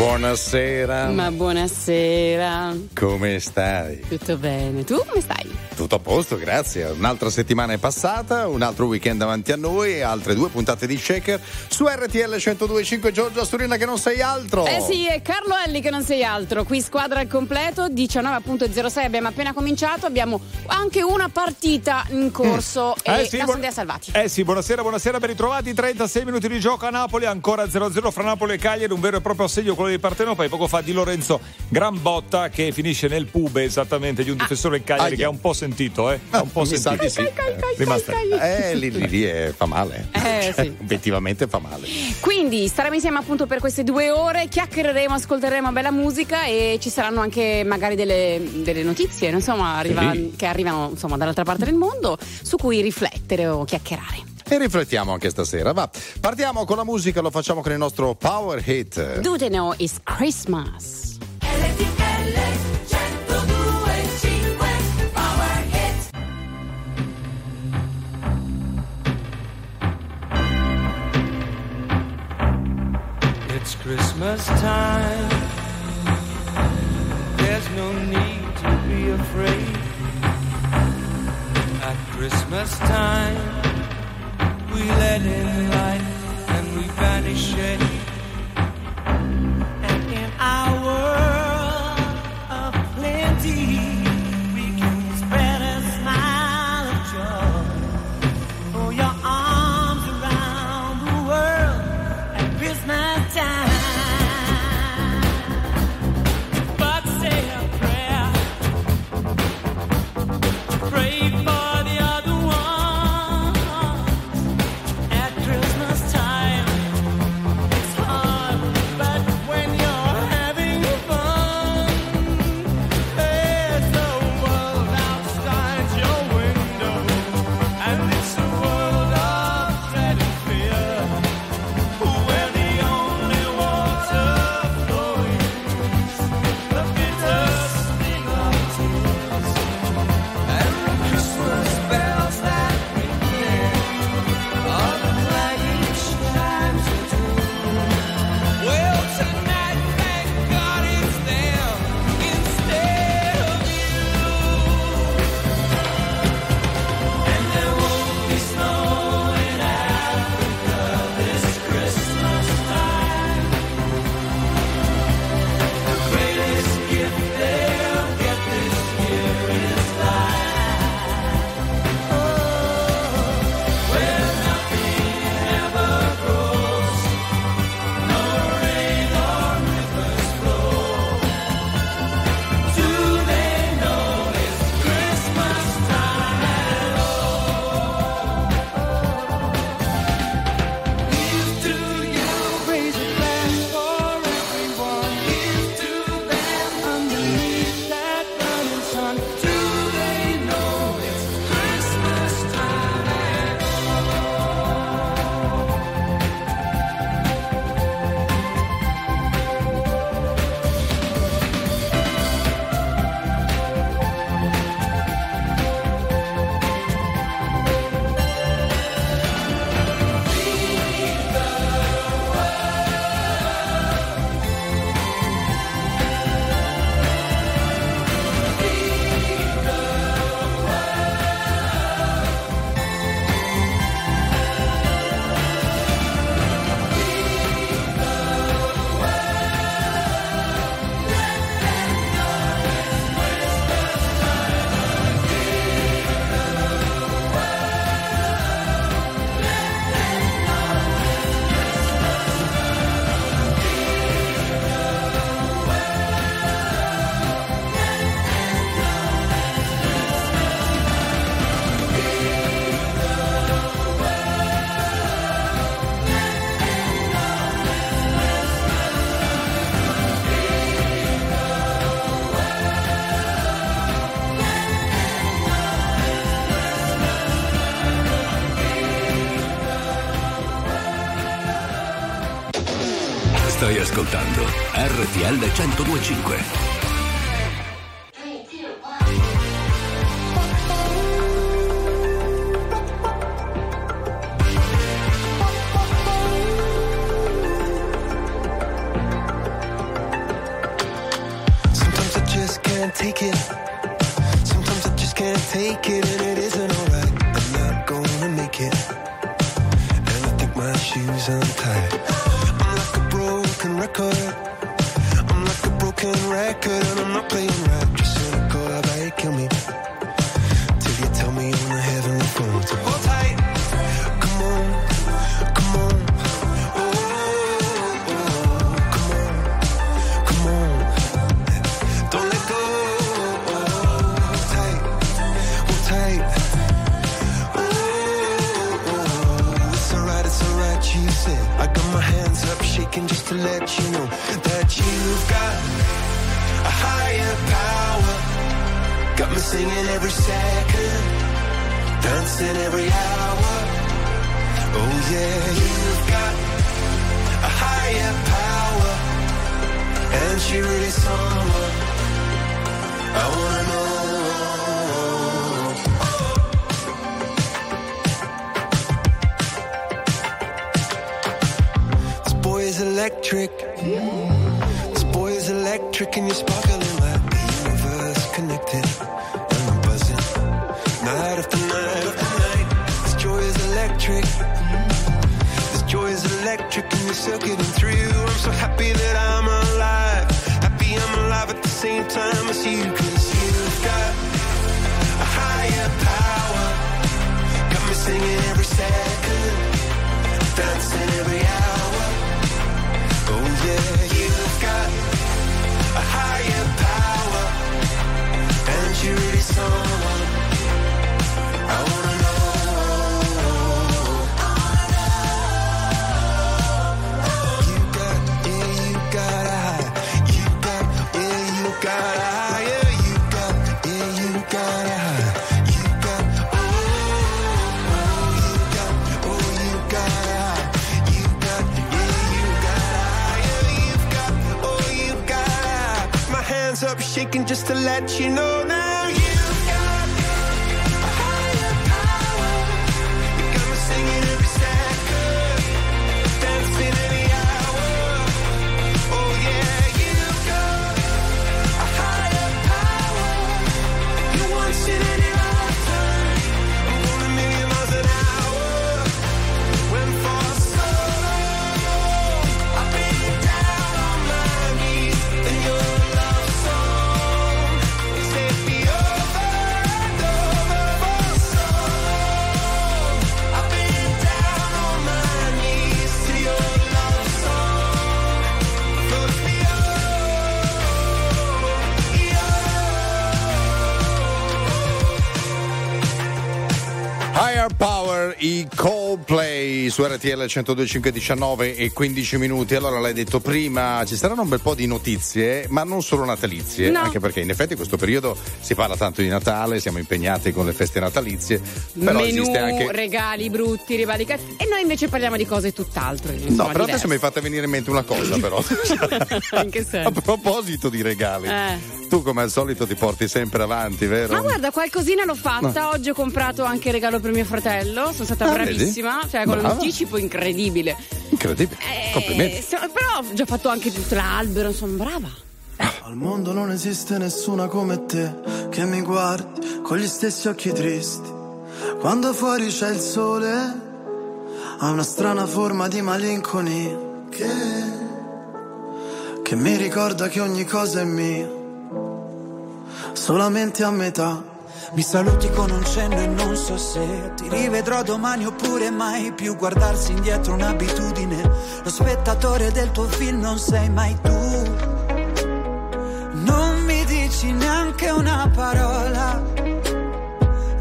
Buonasera. Ma buonasera. Come stai? Tutto bene. Tu come stai? Tutto a posto, grazie. Un'altra settimana è passata, un altro weekend davanti a noi, altre due puntate di Shaker su RTL 1025. Giorgia Surina che non sei altro. Eh sì, e Carlo Elli che non sei altro. Qui squadra al completo, 19.06, abbiamo appena cominciato, abbiamo anche una partita in corso e la Sondea salvati. Eh sì, buonasera, ben ritrovati. 36 minuti di gioco a Napoli, ancora 0-0 fra Napoli e Cagliari, un vero e proprio assedio quello di Partenopei. Poco fa di Lorenzo, gran botta che finisce nel pube esattamente di un difensore Cagliari che ha un po' sentito, fa male, sì. Effettivamente fa male. Quindi staremo insieme appunto per queste 2 ore, chiacchiereremo, ascolteremo bella musica e ci saranno anche magari delle notizie, insomma, che arrivano insomma dall'altra parte del mondo, su cui riflettere o chiacchierare. E riflettiamo anche stasera, va. Partiamo con la musica, lo facciamo con il nostro power hit. Do they know it's Christmas? It's Christmas time. There's no need to be afraid. At Christmas time, we let in light and we banish shade. And in our world of plenty, we can spread a smile of joy. Throw your arms around the world at Christmas time. Stai ascoltando RTL 1025. can't take it and it isn't alright. I'm not gonna make it, and I think my shoes untied. I'm like a broken record, I'm like a broken record, and I'm not playing right. Just gonna go out and kill me till you tell me on the heavenly phone to hold tight. Come on, come on, oh, oh, oh. Come on, come on, don't let go. Hold tight, hold tight, oh, oh, oh. It's alright, you said. I got my hands up, shaking just to let you know that you've got a higher power. Got me singing every second, dancing every hour. Oh yeah, you've got a higher power, and she really someone I wanna know. This boy is electric. This boy is electric, and you're sparkling like the universe connected. And I'm buzzing night after night after night. This joy is electric. This joy is electric, and you're circuiting through. I'm so happy that I'm alive. Happy I'm alive at the same time as you. 'Cause you've got a higher power. Got me singing every second, dancing every hour. Oh yeah, you've got a higher power, and you're really someone I wanna know. Up shaking just to let you know now you've got a higher power. You got me singing every second, dancing every hour. Oh yeah, you've got a higher power. You want shit in your lifetime. I'm going a million miles an hour. Went for so long, I've been down on my knees and you're Higher Power, i Coldplay su RTL 1025, 19 e 15 minuti. Allora, l'hai detto prima, ci saranno un bel po' di notizie, ma non solo natalizie, no. Anche perché in effetti in questo periodo si parla tanto di Natale, siamo impegnati con le feste natalizie, però menù, esiste anche regali brutti, ribadi cattivi, e noi invece parliamo di cose tutt'altro. No, però adesso mi è fatta venire in mente una cosa però. In che senso? A proposito di regali, tu come al solito ti porti sempre avanti, vero? Ma guarda, qualcosina l'ho fatta, no. Oggi ho comprato anche regalo per mio fratello, sono stata bravissima, cioè con un anticipo incredibile, complimenti. Però ho già fatto anche tutto l'albero, sono brava. Al mondo non esiste nessuna come te, che mi guardi con gli stessi occhi tristi quando fuori c'è il sole. Ha una strana forma di malinconia che mi ricorda che ogni cosa è mia solamente a metà. Mi saluti con un cenno e non so se ti rivedrò domani oppure mai più. Guardarsi indietro un'abitudine, lo spettatore del tuo film non sei mai tu. Non mi dici neanche una parola,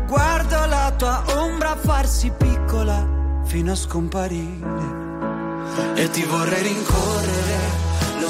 guardo la tua ombra farsi piccola fino a scomparire. E ti vorrei rincorrere, lo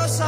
lo sai.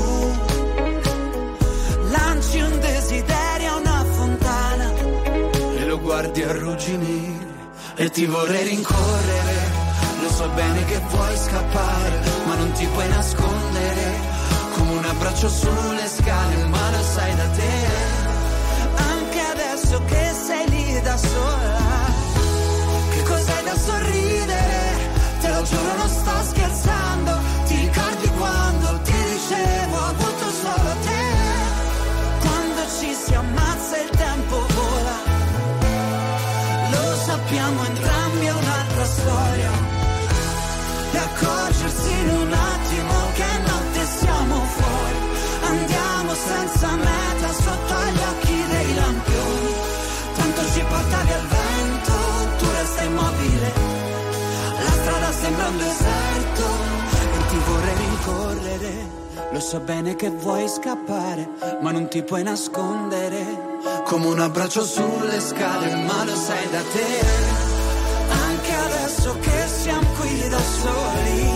lanci un desiderio a una fontana e lo guardi arrugginire e ti vorrei rincorrere. Lo so bene che vuoi scappare ma non ti puoi nascondere, come un abbraccio sulle scale ma lo sai da te. Anche adesso che sei lì da sola, che cos'hai da sorridere? Te lo giuro non sto scherzando, ti ricordi quando ti dicevo ho avuto solo te? Quando ci si ammazza il tempo vola, lo sappiamo entrambi è un'altra storia. E accorgersi in un attimo che notte siamo fuori, andiamo senza meta sotto agli occhi dei lampioni. Tanto ci portavi al vento, tu resta immobile. La strada sembra un deserto e ti vorrei rincorrere. Lo so bene che vuoi scappare ma non ti puoi nascondere, come un abbraccio sulle scale ma lo sai da te. Anche adesso che siamo qui da soli,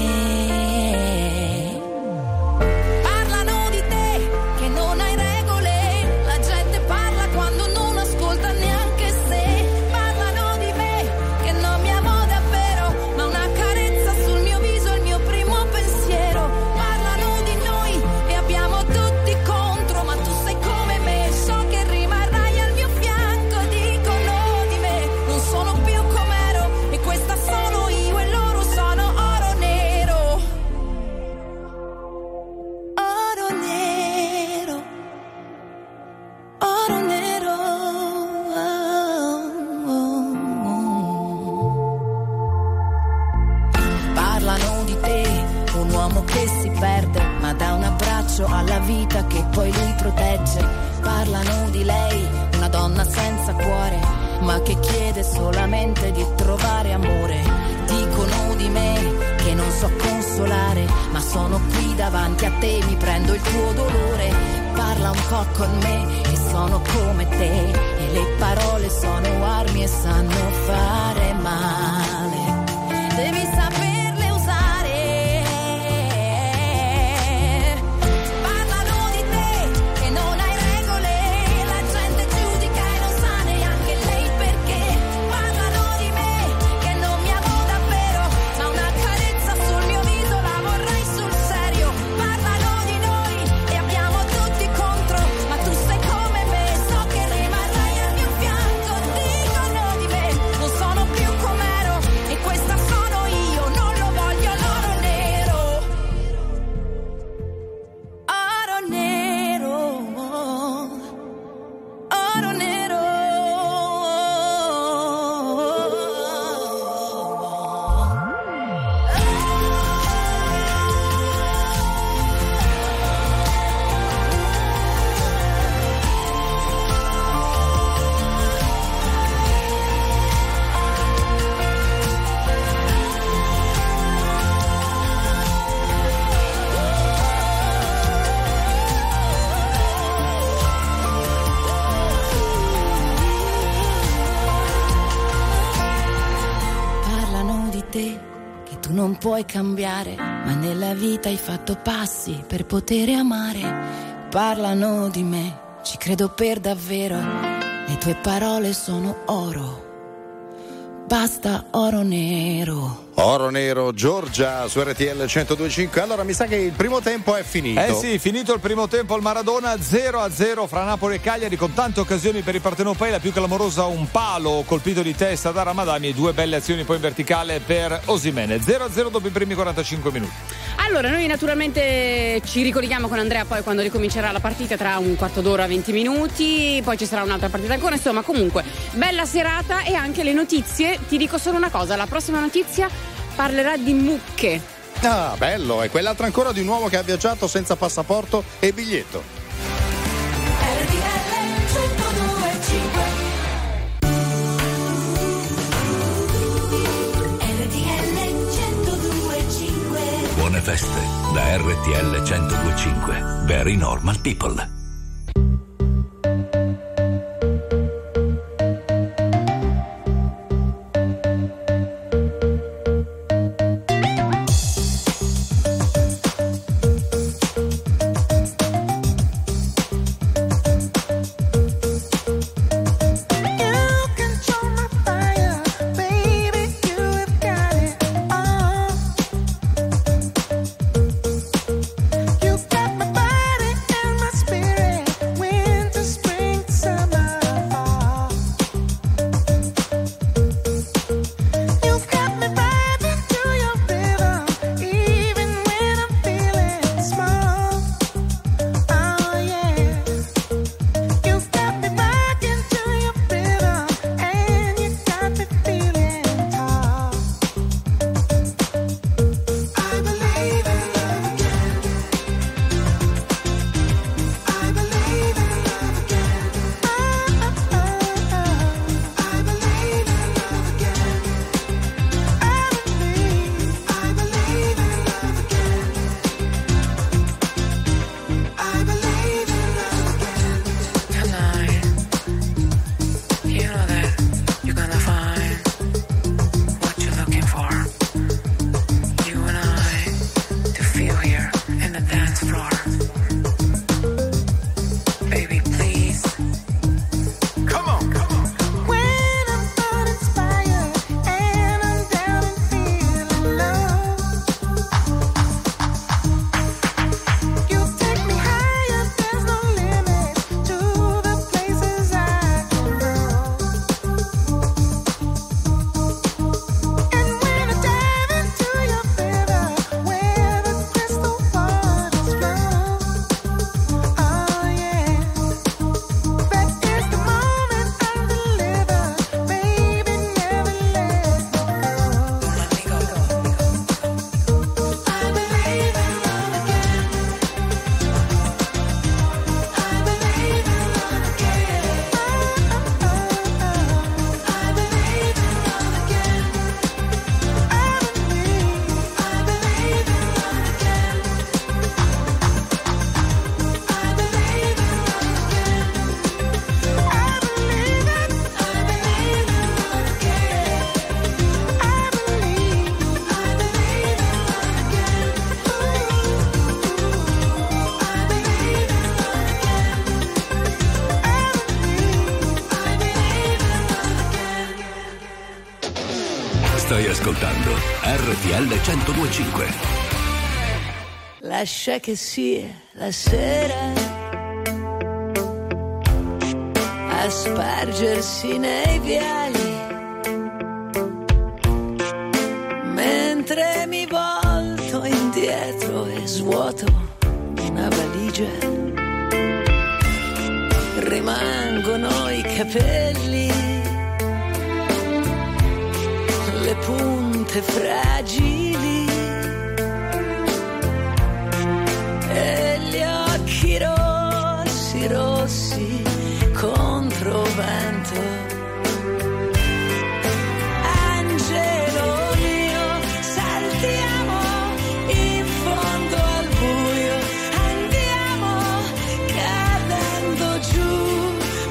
Alla vita che poi lui protegge, parlano di lei, una donna senza cuore, ma che chiede solamente di trovare amore. Dicono di me che non so consolare, ma sono qui davanti a te, mi prendo il tuo dolore. Parla un po' con me e sono come te, e le parole sono armi e sanno fare male. Devi sapere te, che tu non puoi cambiare, ma nella vita hai fatto passi per poter amare. Parlano di me, ci credo per davvero, le tue parole sono oro. Basta oro nero. Oro nero, Giorgia su RTL 1025. Allora mi sa che il primo tempo è finito. Eh sì, finito il primo tempo al Maradona, 0-0 fra Napoli e Cagliari, con tante occasioni per i partenopei, la più clamorosa un palo colpito di testa da Ramadani e due belle azioni poi in verticale per Osimhen. 0-0 dopo i primi 45 minuti. Allora noi naturalmente ci ricolleghiamo con Andrea poi quando ricomincerà la partita tra un quarto d'ora a 20 minuti, poi ci sarà un'altra partita ancora, insomma comunque bella serata e anche le notizie. Ti dico solo una cosa, la prossima notizia parlerà di mucche. Ah, bello, e quell'altra ancora di un uomo che ha viaggiato senza passaporto e biglietto. RTL 1025. Buone feste da RTL 1025. Very normal people. Ascoltando RTL 1025. Lascia che sia la sera a spargersi nei viali, mentre mi volto indietro e svuoto una valigia. Rimangono i capelli, le punte fragili e gli occhi rossi, rossi contro vento. Angelo mio, saltiamo in fondo al buio, andiamo cadendo giù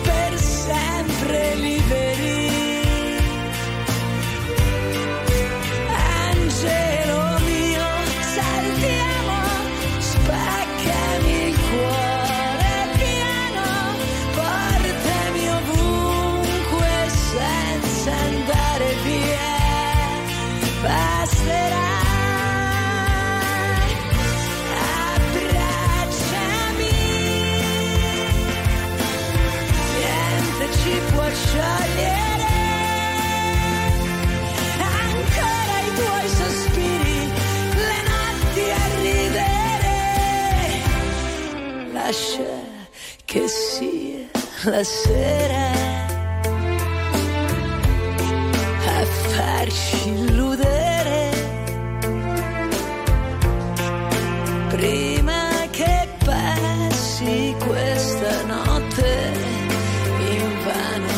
per sempre liberi. che sia la sera a farci illudere prima che passi questa notte in vano.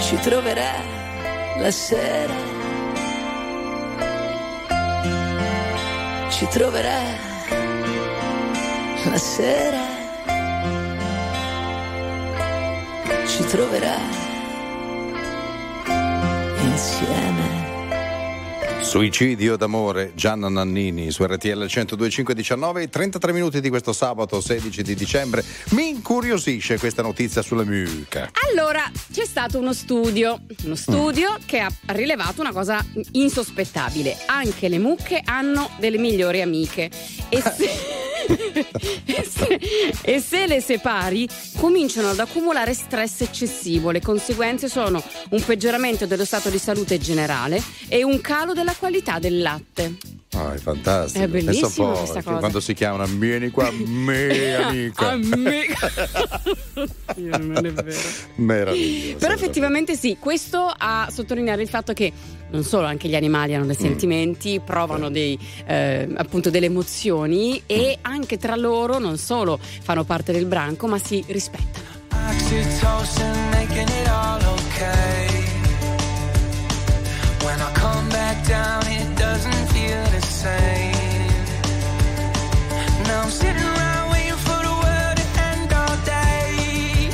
Ci troverà la sera, ci troverà la sera, ci troverà insieme. Suicidio d'amore, Gianna Nannini su RTL 1025, 19 e 33 minuti di questo sabato 16 di dicembre. Mi incuriosisce questa notizia sulle mucche. Allora, c'è stato uno studio che ha rilevato una cosa insospettabile. Anche le mucche hanno delle migliori amiche e se... e se le separi cominciano ad accumulare stress eccessivo. Le conseguenze sono un peggioramento dello stato di salute generale e un calo della qualità del latte. Oh, è fantastico. È bellissimo questa cosa. Quando si chiama vieni qua, me amica. Non è vero. Meraviglioso. Però effettivamente sì, questo a sottolineare il fatto che non solo, anche gli animali hanno dei sentimenti, provano appunto delle emozioni e anche tra loro non solo fanno parte del branco, ma si rispettano. Now I'm sitting around waiting for the world to end all day,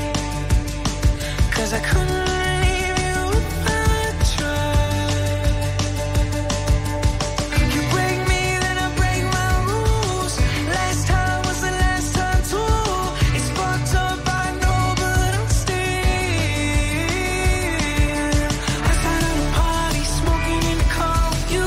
'cause I couldn't leave you if I tried. You break me, then I break my rules. Last time was the last time too. It's fucked up, I know, but I'm still outside of the party, smoking in the car with you.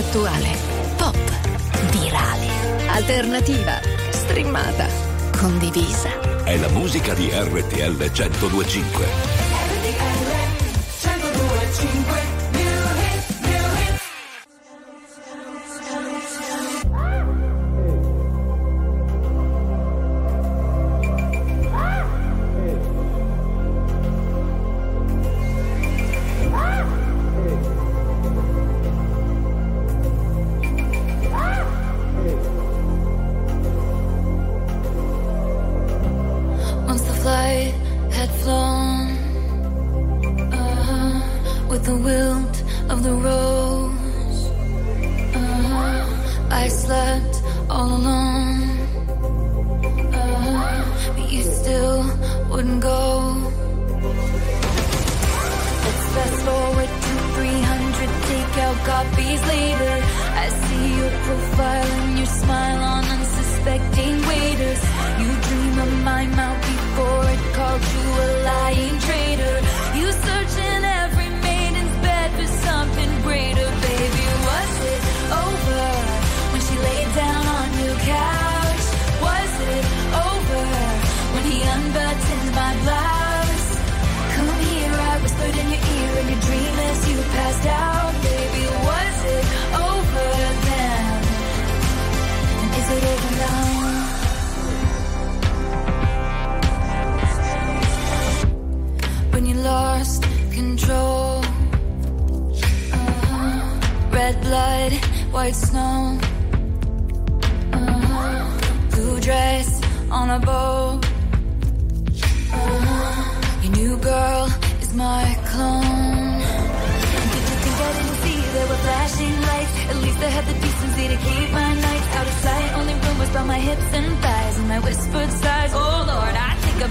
Attuale, pop, virale, alternativa, streamata, condivisa. È la musica di RTL 1025. RTL 1025.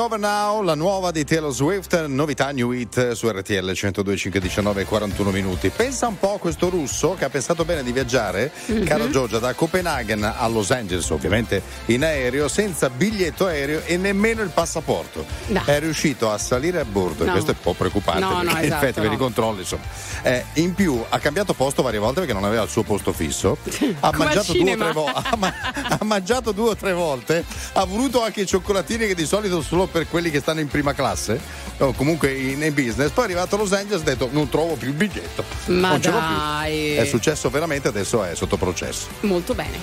Over Now, la nuova di Taylor Swift, novità new hit su RTL 1025, 19 e 41 minuti. Pensa un po' a questo russo che ha pensato bene di viaggiare, cara Giorgia, da Copenaghen a Los Angeles, ovviamente in aereo, senza biglietto aereo e nemmeno il passaporto. No. È riuscito a salire a bordo, e questo è un po' preoccupante, perché esatto, in effetti per i controlli, insomma. In più ha cambiato posto varie volte perché non aveva il suo posto fisso, ha mangiato due o tre volte, ha voluto anche i cioccolatini che di solito solo per quelli che stanno in prima classe o comunque nei business. Poi è arrivato a Los Angeles e ha detto: non trovo più il biglietto, non ce l'ho più. È successo veramente, adesso è sotto processo. Molto bene.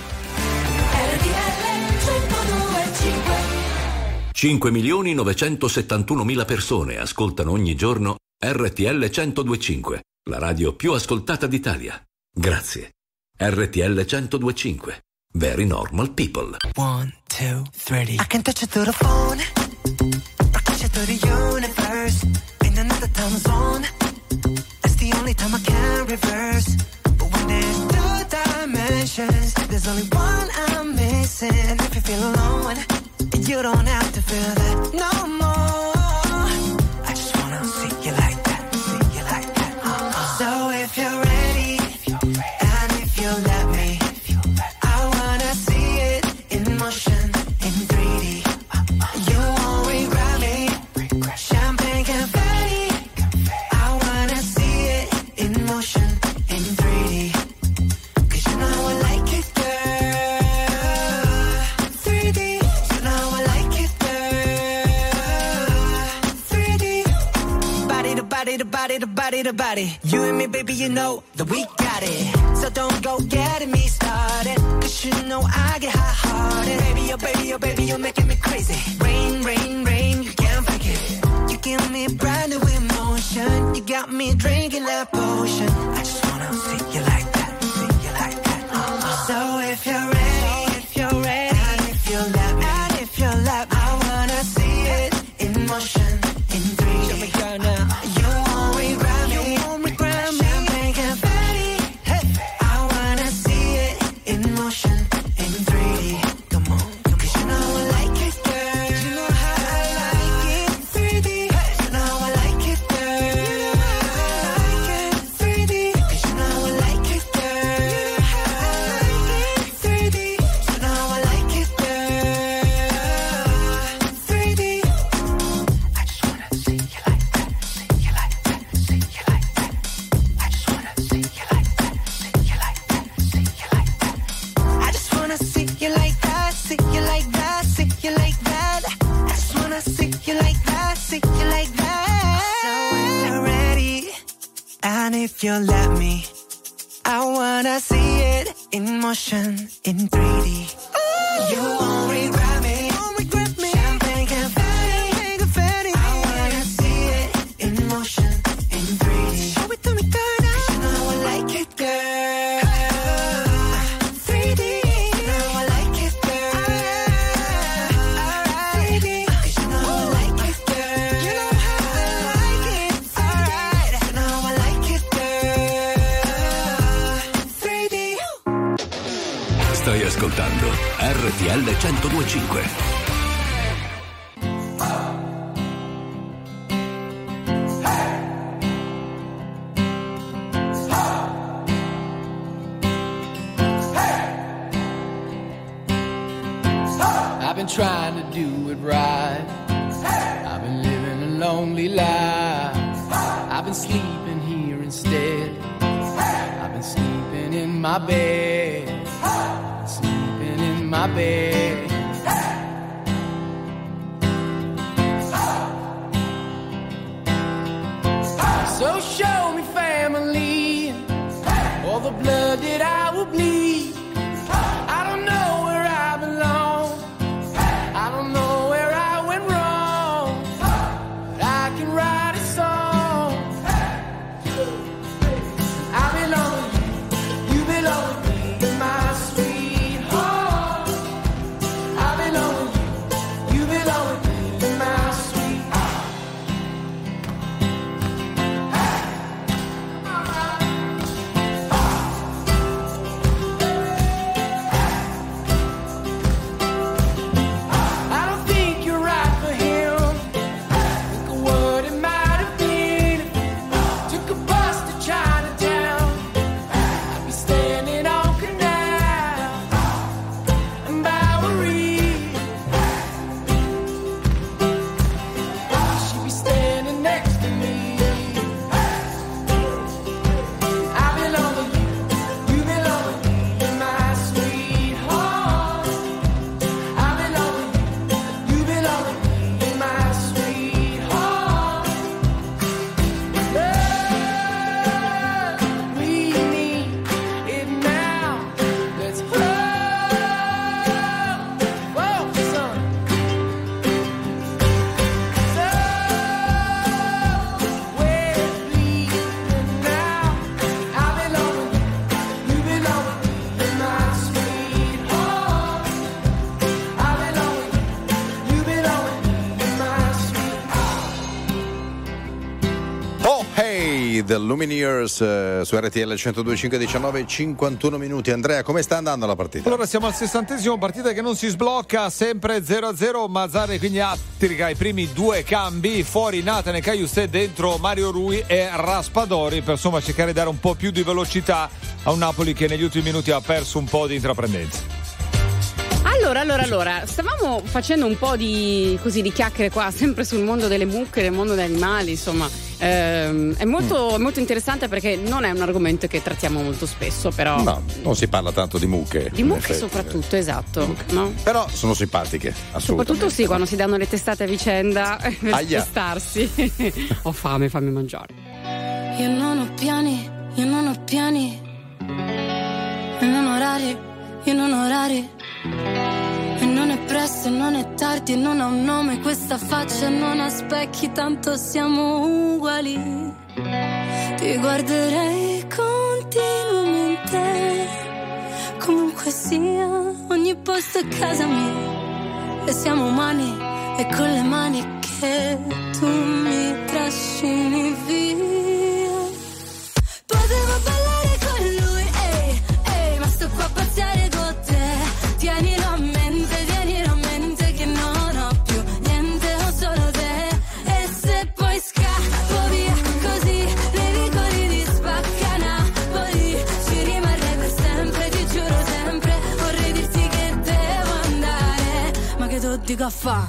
5.971.000 persone ascoltano ogni giorno RTL 1025, la radio più ascoltata d'Italia. Grazie. RTL 1025. Very normal people. 1, 2, 3. I can touch you through the phone, I can touch you through the universe, in another time zone. It's the only time I can reverse. But when there's two dimensions, there's only one I'm missing. If you feel alone, you don't have to feel that no more. I just wanna see you like that, see you like that. Uh-huh. So if you're ready, and if you let me, I wanna see it in motion, in 3D. You won't regret me. Champagne confetti. I wanna see it in motion, in 3D. 'Cause you know I like it, girl. 3D. You know I like it, girl. 3D. Body to body to body to body to body. You and me, baby, you know that we got it. So don't go getting me started. 'Cause you know I get hot-hearted. Baby, oh baby, oh baby, you're making me crazy. Rain, rain, rain, you can't fake it. You give me brand new emotion. You got me drinking that potion. I just wanna see you like that, see you like that. So if you're ready, and if you let me, I wanna see it in motion, in 3D. You won't regret me. Champagne confetti. I wanna see it in motion, in 3D. Come on, 'cause you know I like it, girl. You know how I like it, 3D. You know I like it, girl. You know how I like it, 3D. 'Cause you know I like it, girl. You know how I like it, 3D. You know I like it, girl. 3D. I just wanna see you like that, see you like that, see you like that. I just wanna see you like that, see you like that, see you like that. I just wanna see you like that, see you like that, see you like that. I just wanna see you like that, see you like that. So if you're ready, and if you let me, I wanna see it in motion, in 3D. You won't regret me. Champagne confetti. I wanna see it in motion, in 3D. Show it to me, girl. 'Cause you know I like it, girl. 3D. You know I like it, girl. 3D. 'Cause you know I like it, girl. You know how I like it. 3D. You know I like it, girl. 3D. Stai ascoltando RTL 1025. I've been trying to do it right. I've been living a lonely life. I've been sleeping here instead. I've been sleeping in my bed. Sleeping in my bed. So show me family, all the blood that I will bleed. I don't know where I belong. I don't know where I went wrong. But I can write a song. I belong with you. You belong with me, my sweetheart. I belong with you. You belong with me, my sweetheart. The Lumineers su RTL 1025, 19:51 minuti. Andrea, come sta andando la partita? Allora siamo al 60esimo, partita che non si sblocca, sempre 0-0. Mazzare quindi attrica i primi due cambi, fuori Nathan Caiuse, dentro Mario Rui e Raspadori, per insomma cercare di dare un po' più di velocità a un Napoli che negli ultimi minuti ha perso un po' di intraprendenza. Allora, stavamo facendo un po' di chiacchiere qua, sempre sul mondo delle mucche, del mondo degli animali, insomma. È molto interessante perché non è un argomento che trattiamo molto spesso, però no, non si parla tanto di mucche. Di mucche soprattutto, esatto. Mucche. No? Però sono simpatiche, assolutamente. Soprattutto sì, quando si danno le testate a vicenda per spostarsi. Ho fame, fammi mangiare. Io non ho piani, io non ho orari. E non è presto, non è tardi, non ha un nome questa faccia, non ha specchi, tanto siamo uguali. Ti guarderei continuamente, comunque sia, ogni posto è casa mia. E siamo umani, e con le mani che tu mi trascini via. Potevo ballare con lui, ehi, ehi, ma sto qua a pazziare con te. Vieni a mente che non ho più niente, ho solo te. E se poi scappo via così, nei vicoli di spacca Napoli, ci rimarrei per sempre, ti giuro sempre. Vorrei dirti che devo andare, ma che tu dica fa?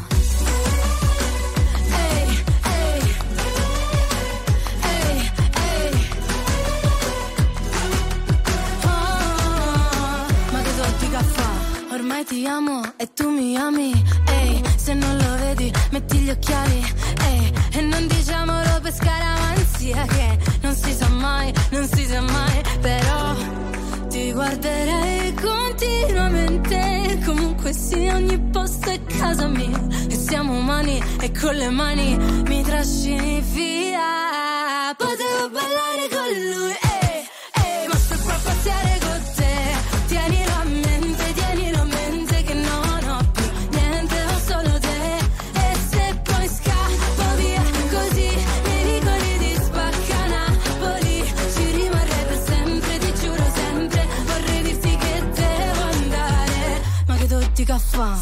Ormai ti amo e tu mi ami, ehi, se non lo vedi metti gli occhiali, ehi, e non diciamolo per scaramanzia che non si sa mai, però ti guarderei continuamente, comunque sì, ogni posto è casa mia, e siamo umani e con le mani mi trascini via. Potevo ballare con lui, ehi, ehi, ma sto qua a passare con te, tienilo a me.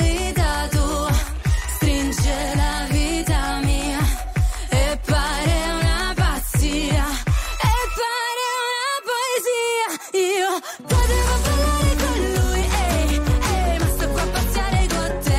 vita tua stringe la vita mia e pare una pazzia, e pare una poesia. Io potevo parlare con lui, ehi, ehi, ma sto qua a passare con te.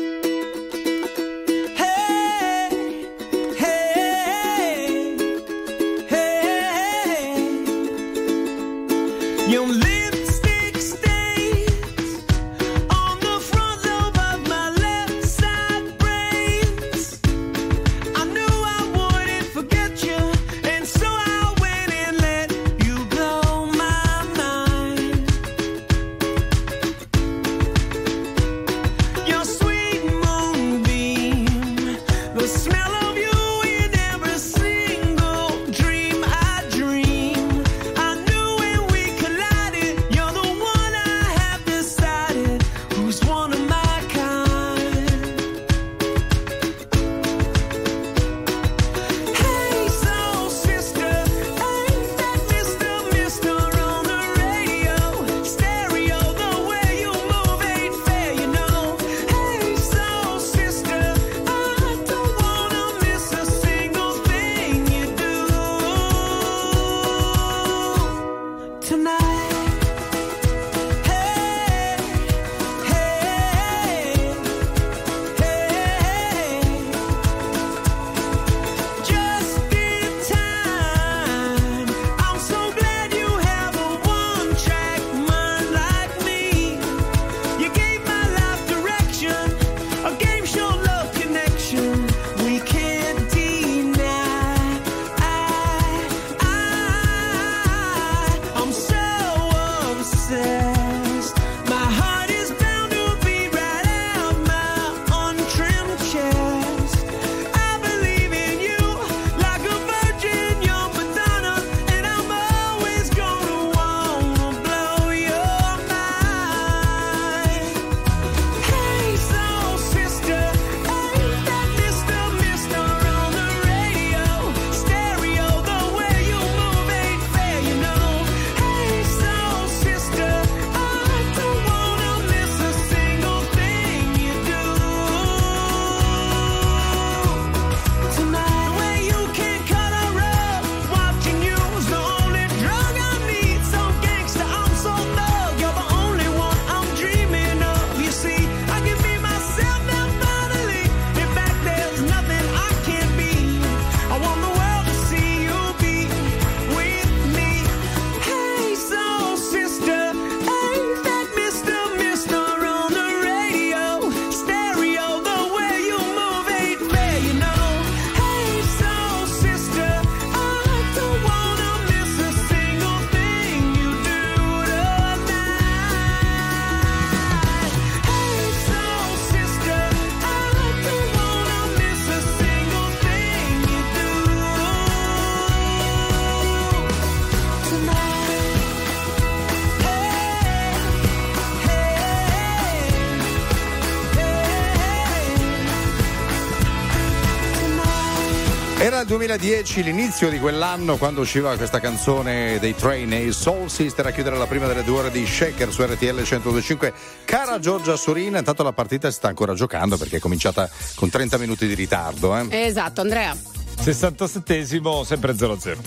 Era il 2010, l'inizio di quell'anno, quando usciva questa canzone dei Train e i Soul Sister a chiudere la prima delle 2 ore di Shaker su RTL 1025. Cara Giorgia Surina, intanto la partita si sta ancora giocando perché è cominciata con 30 minuti di ritardo. Esatto, Andrea. 67esimo, sempre 0-0.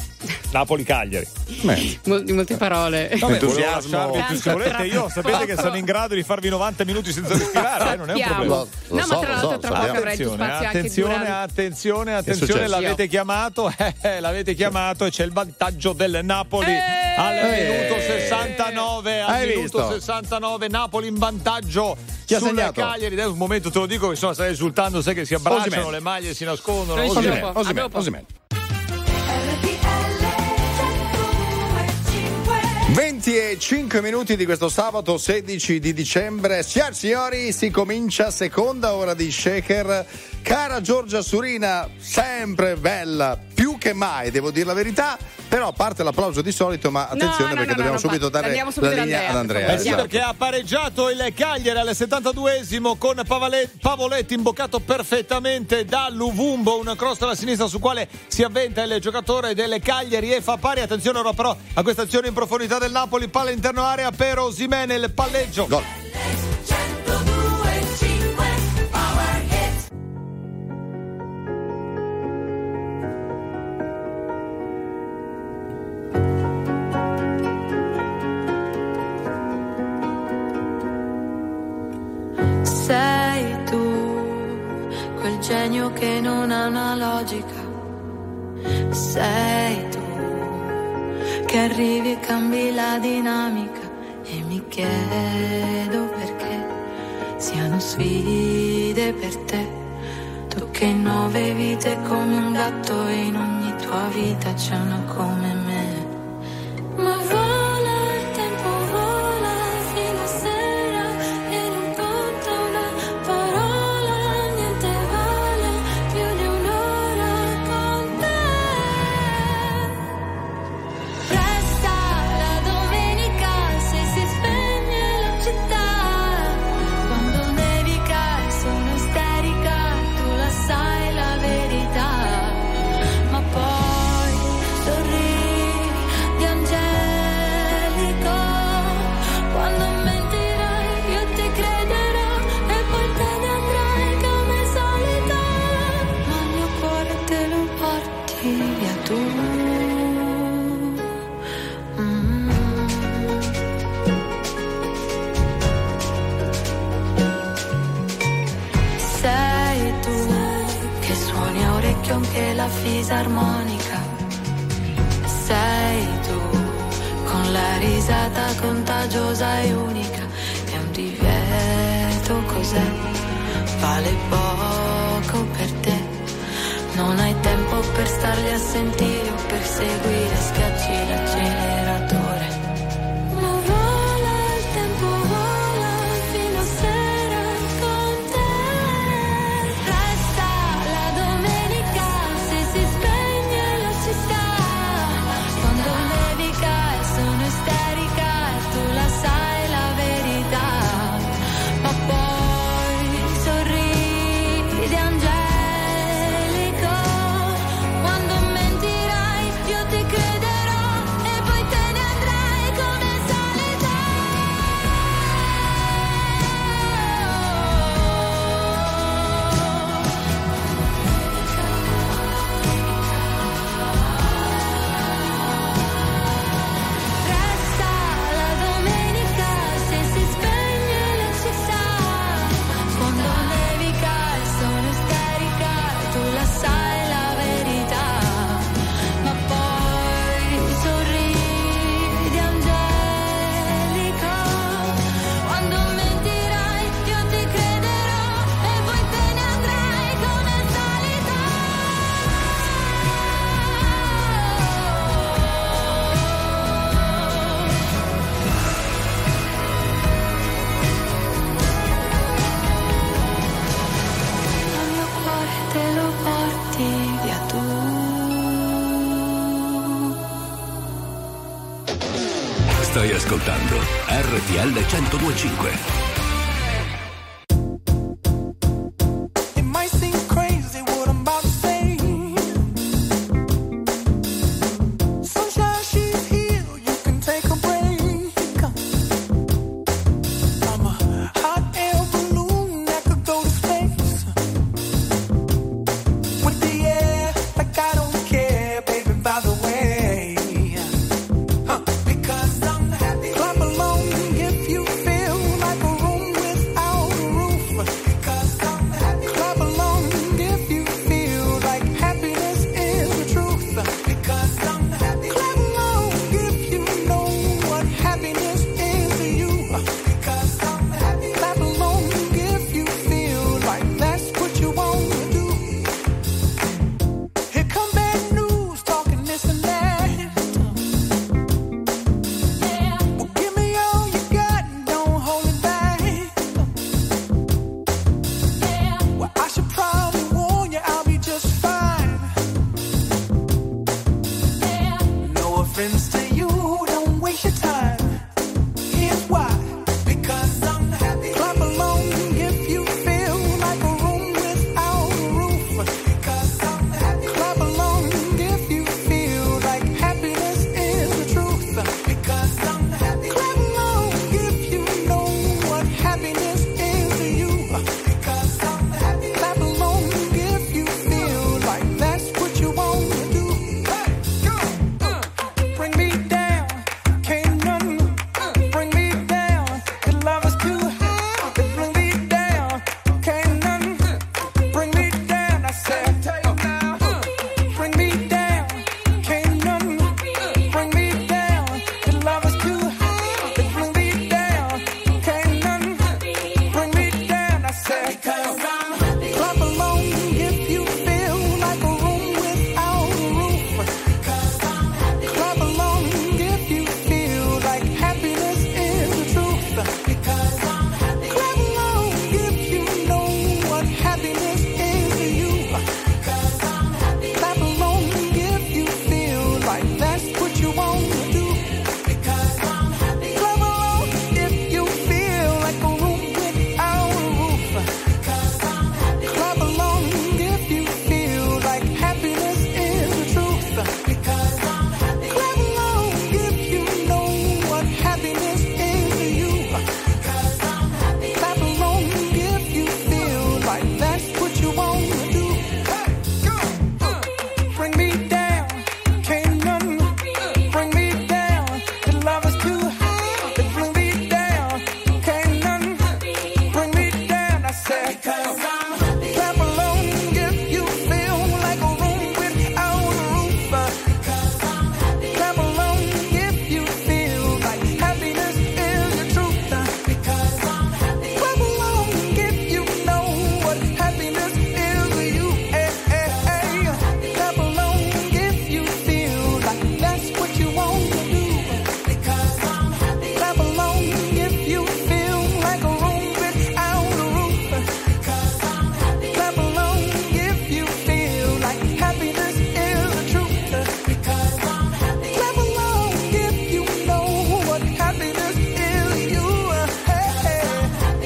Napoli-Cagliari. Molte parole. Entusiasmo. Se volete, io sapete che sono in grado di farvi 90 minuti senza respirare, non è un problema. Ma tra l'altro tra poco avrei più spazio anche durante. Attenzione, l'avete chiamato, e c'è il vantaggio del Napoli al minuto 69. Al minuto 69 Napoli in vantaggio sulla Cagliari. Adesso un momento te lo dico che stai esultando, sai che si abbracciano Osimhen. Le maglie, si nascondono. Osimhen. 25 minuti di questo sabato 16 di dicembre. Signori, si comincia seconda ora di Shaker. Cara Giorgia Surina, sempre bella, più che mai, devo dire la verità. Però parte l'applauso di solito, ma attenzione perché dobbiamo subito dare la linea ad Andrea. Sì, perché ha pareggiato il Cagliari al 72esimo con Pavoletti imboccato perfettamente da Luvumbo, una cross alla sinistra su quale si avventa il giocatore del Cagliari e fa pari. Attenzione ora però a questa azione in profondità del Napoli, palla interno area per Osimhen, il palleggio. Gol. Sei tu, quel genio che non ha una logica. Sei tu, che arrivi e cambi la dinamica. E mi chiedo perché siano sfide per te. Tu che in 9 vite come un gatto, e in ogni tua vita c'è una come me. Ma anche la fisarmonica, sei tu, con la risata contagiosa e unica, è un divieto cos'è, vale poco per te, non hai tempo per starli a sentire o per seguire, schiacci l'acceleratore. Stai ascoltando RTL 1025. right, that's what you want to do. Hey, go, bring me down, can't none, bring me down, the love is too high, they bring me down, can't none, bring me down, I said, because I'm happy. Clap along if you feel like a room without a roof, because I'm happy. Clap along if you feel like happiness is the truth, because I'm happy. Clap along if you know what happiness is to you, clap along if you feel like that's what you want to do, because I'm happy. Clap along if you feel like a room without a roof, because I'm happy. Clap along if you feel like happiness is the truth, because I'm happy. Clap along if you know what happiness is to you,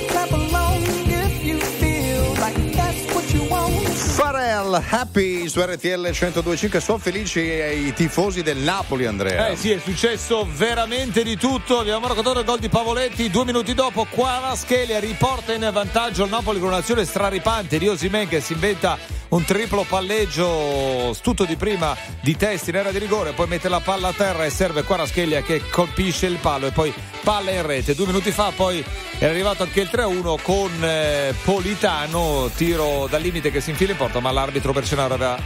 clap along if you feel like that's what you want. Pharrell, Happy su RTL 1025. Sono felici i tifosi del Napoli, Andrea. Sì, è successo veramente di tutto. Abbiamo raccontato il gol di Pavoletti. 2 minuti dopo, Kvaratskhelia riporta in vantaggio il Napoli con un'azione straripante di Osimhen, che si inventa un triplo palleggio, tutto di prima di testa in area di rigore, poi mette la palla a terra e serve Kvaratskhelia che colpisce il palo e poi palla in rete. 2 minuti fa poi è arrivato anche il 3-1 con Politano, tiro dal limite che si infila in porta, ma l'arbitro mercenario aveva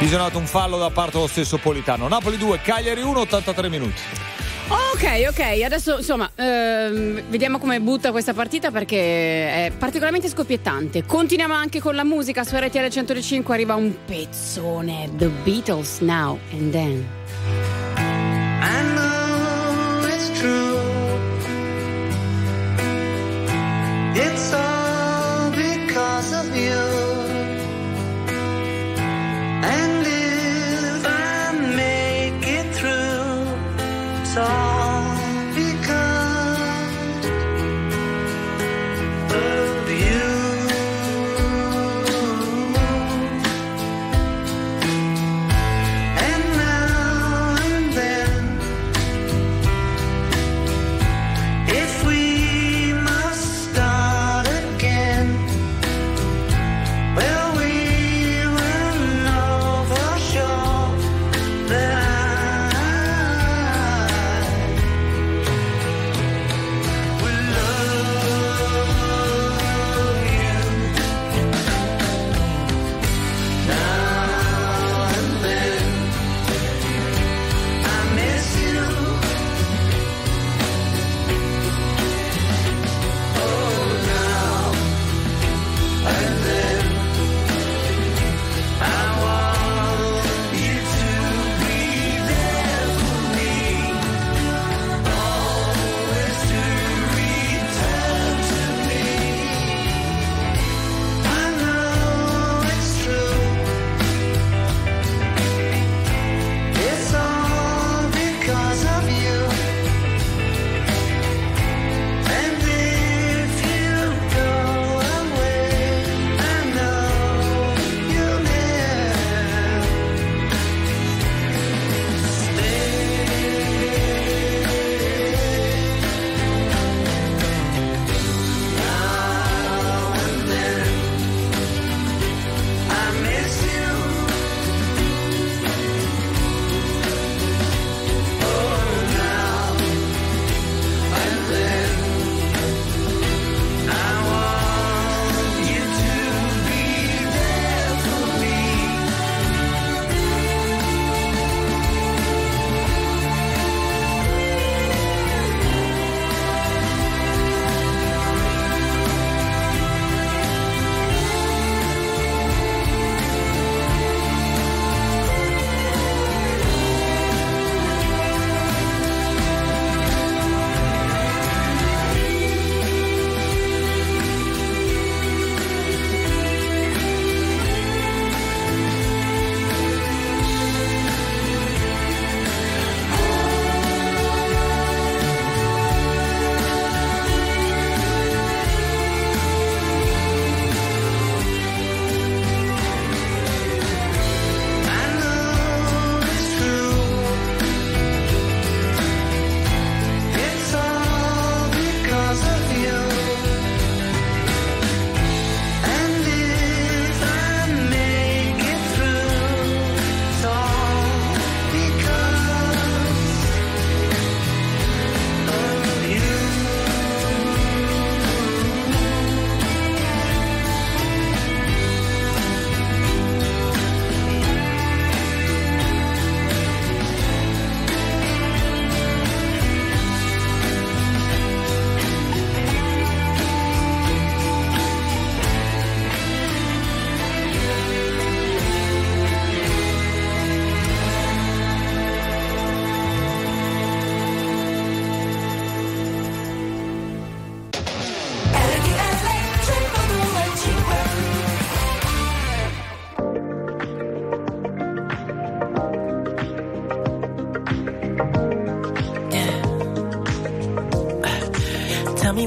visionato un fallo da parte dello stesso Politano. Napoli 2, Cagliari 1, 83 minuti. Ok, adesso insomma vediamo come butta questa partita, perché è particolarmente scoppiettante. Continuiamo anche con la musica su RTL 1025, arriva un pezzone, The Beatles, Now and Then. I know it's true, it's all because of you, and if I make it through, it's all me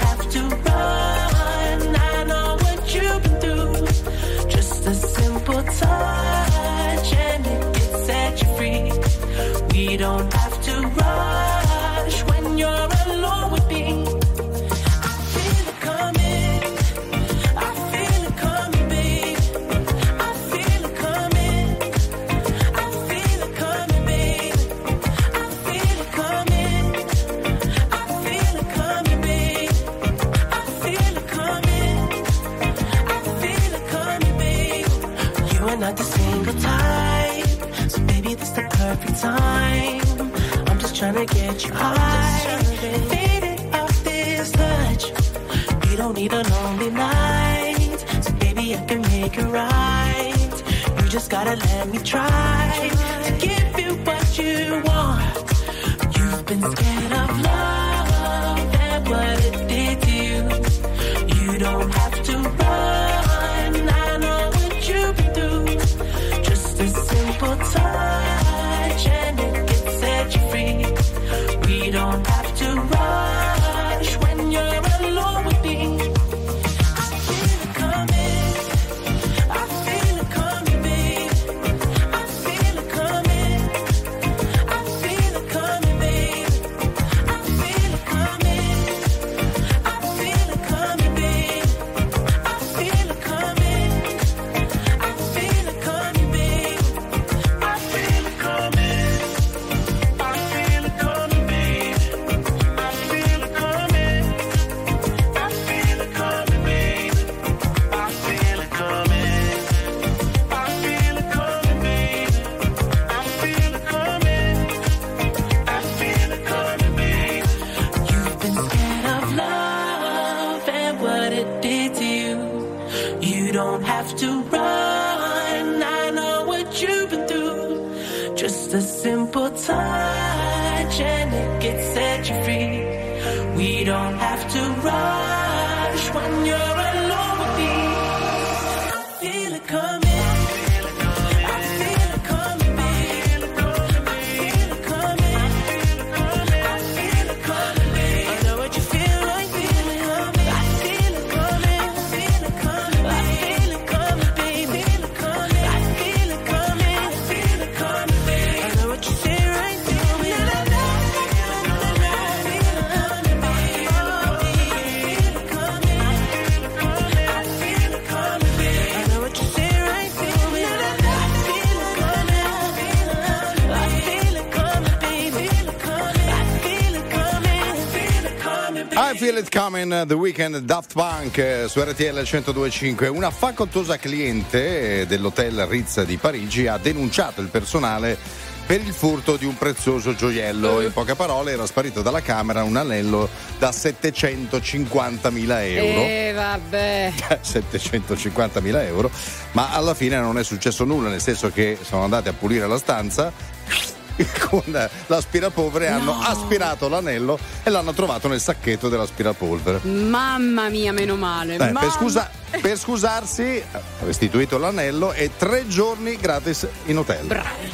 have to run. I know what you've been through. Just a simple touch and it can set you free. We don't have to rush when you're alone with me. Time. I'm just trying to get you high. Fade it off this touch. You don't need a lonely night, so baby I can make it right. You just gotta let me try to give you what you want. You've been scared of love and what it did to you. You don't have to run. I know what you've been through. Just a simple touch. And it can set you free. We don't have to rush when you're alone with me. The Weeknd, Daft Punk su RTL 1025. Una facoltosa cliente dell'hotel Ritz di Parigi ha denunciato il personale per il furto di un prezioso gioiello. In poche parole, era sparito dalla camera un anello da 750.000 euro. Vabbè, 750.000 euro, ma alla fine non è successo nulla, nel senso che sono andati a pulire la stanza con l'aspirapolvere, no. Hanno aspirato l'anello e l'hanno trovato nel sacchetto dell'aspirapolvere. Mamma mia, meno male. Per scusarsi ha restituito l'anello e 3 giorni gratis in hotel. Bravi.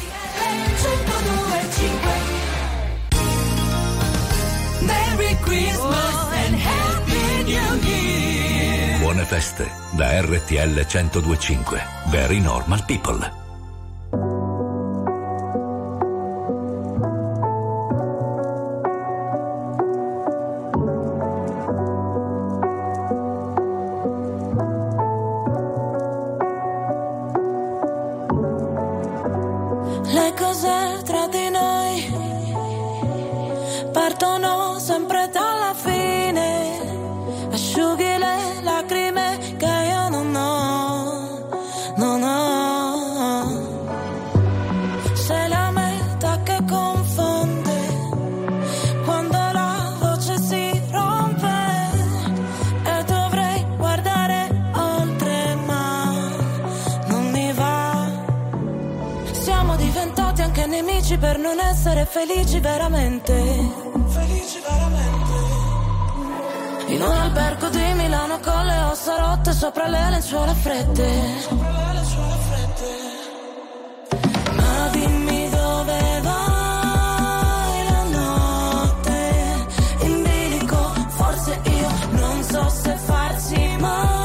Buone feste da RTL 1025. Very Normal People. diventati anche nemici per non essere felici veramente. Felici veramente. In un albergo di Milano con le ossa rotte sopra le lenzuola fredde. Sopra le lenzuola fredde. Ma dimmi dove vai la notte in bilico, forse io non so se farsi male.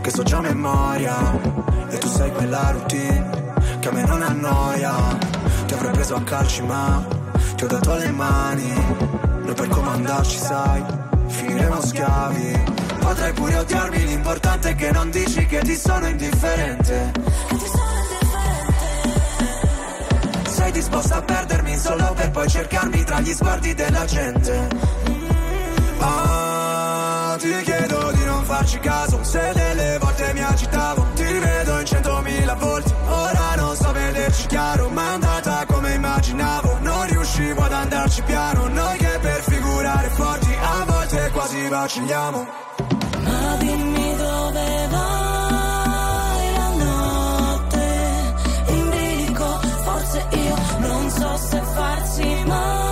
Che so già a memoria, e tu sai quella routine che a me non annoia. Ti avrei preso a calci ma ti ho dato le mani. Noi per comandarci sai, finiremo schiavi. Potrai pure odiarmi, l'importante è che non dici che ti sono indifferente. Sei disposta a perdermi solo per poi cercarmi tra gli sguardi della gente. Ti chiedo di non farci caso, se delle volte mi agitavo. Ti rivedo in 100.000 volte, ora non so vederci chiaro. Ma è andata come immaginavo, non riuscivo ad andarci piano. Noi che per figurare forti a volte quasi vacilliamo. Ma dimmi dove vai la notte in bilico, forse io non so se farsi male.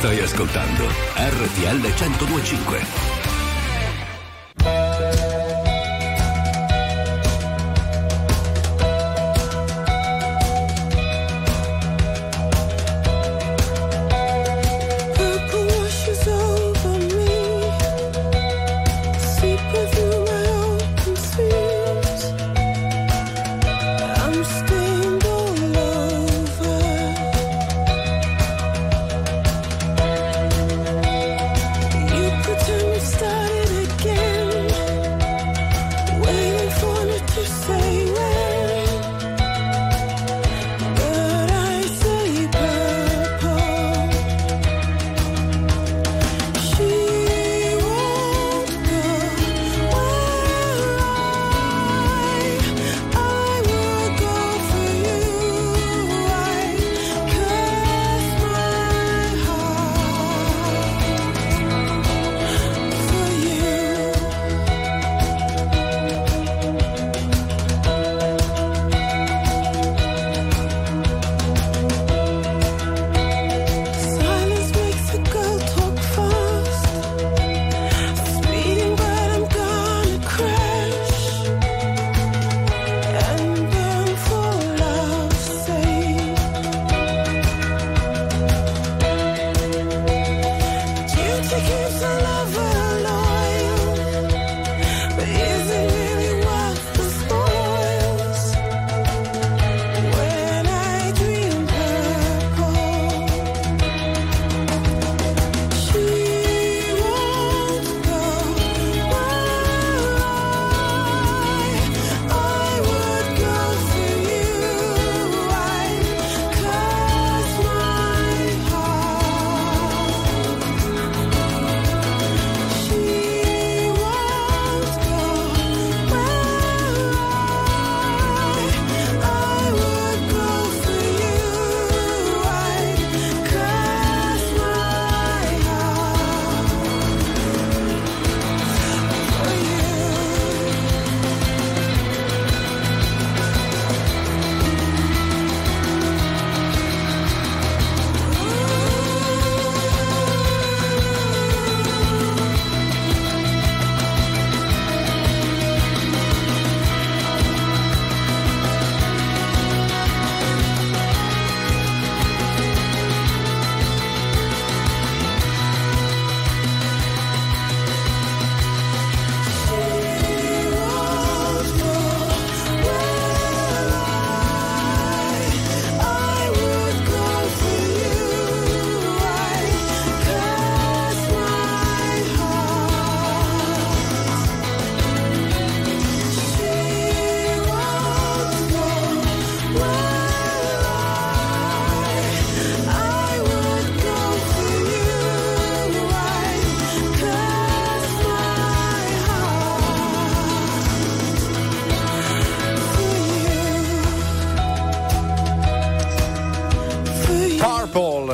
Stai ascoltando RTL 1025.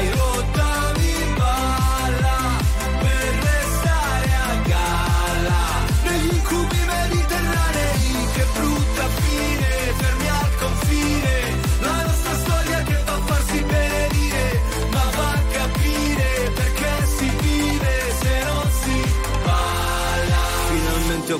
I rottami balla, per restare a galla, negli incubi mediterranei, che brutta fine, fermi al confine, la nostra storia che va a farsi benedire, ma va a capire perché si vive se non si balla. Finalmente ho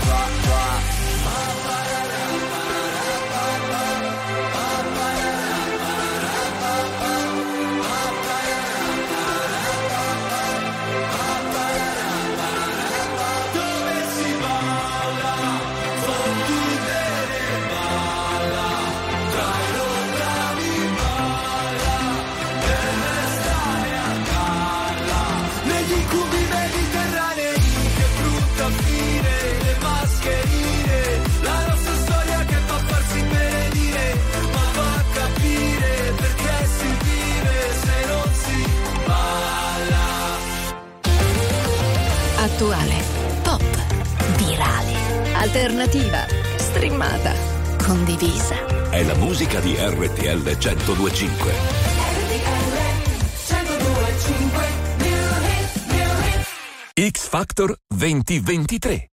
pa pa pa pararà pararà pa pararà pararà pa pa attuale, pop, virale, alternativa, streamata, condivisa. È la musica di RTL 1025. RTL 1025, New Hit. X Factor 2023.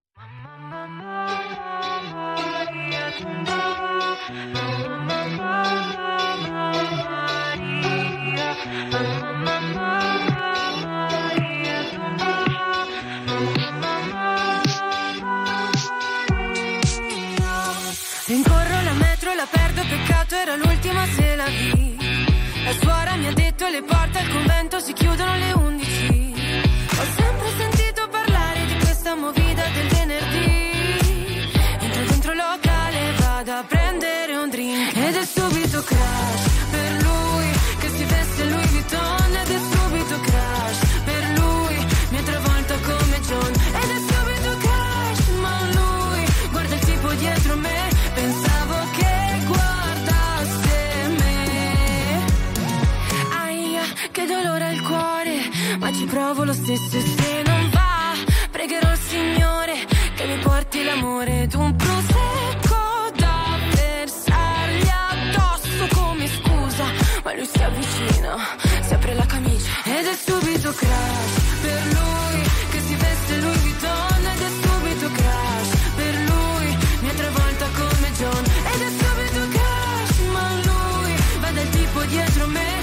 Era l'ultima se la vi. La suora mi ha detto le porte al convento si chiudono alle 11. Ho sempre sentito parlare di questa movida del venerdì. Entro dentro il locale, vado a prendere un drink ed è subito crash per lui che si veste Louis Vuitton. Ed è subito crash per lui, mi trovo che dolore al cuore, ma ci provo lo stesso e se non va pregherò il Signore che mi porti l'amore d'un prosecco da versargli addosso come scusa, ma lui si avvicina, si apre la camicia ed è subito crash per lui che si veste Louis Vuitton, ed è subito crash per lui, mi ha travolta come John, ed è subito crash, ma lui va dal tipo dietro me.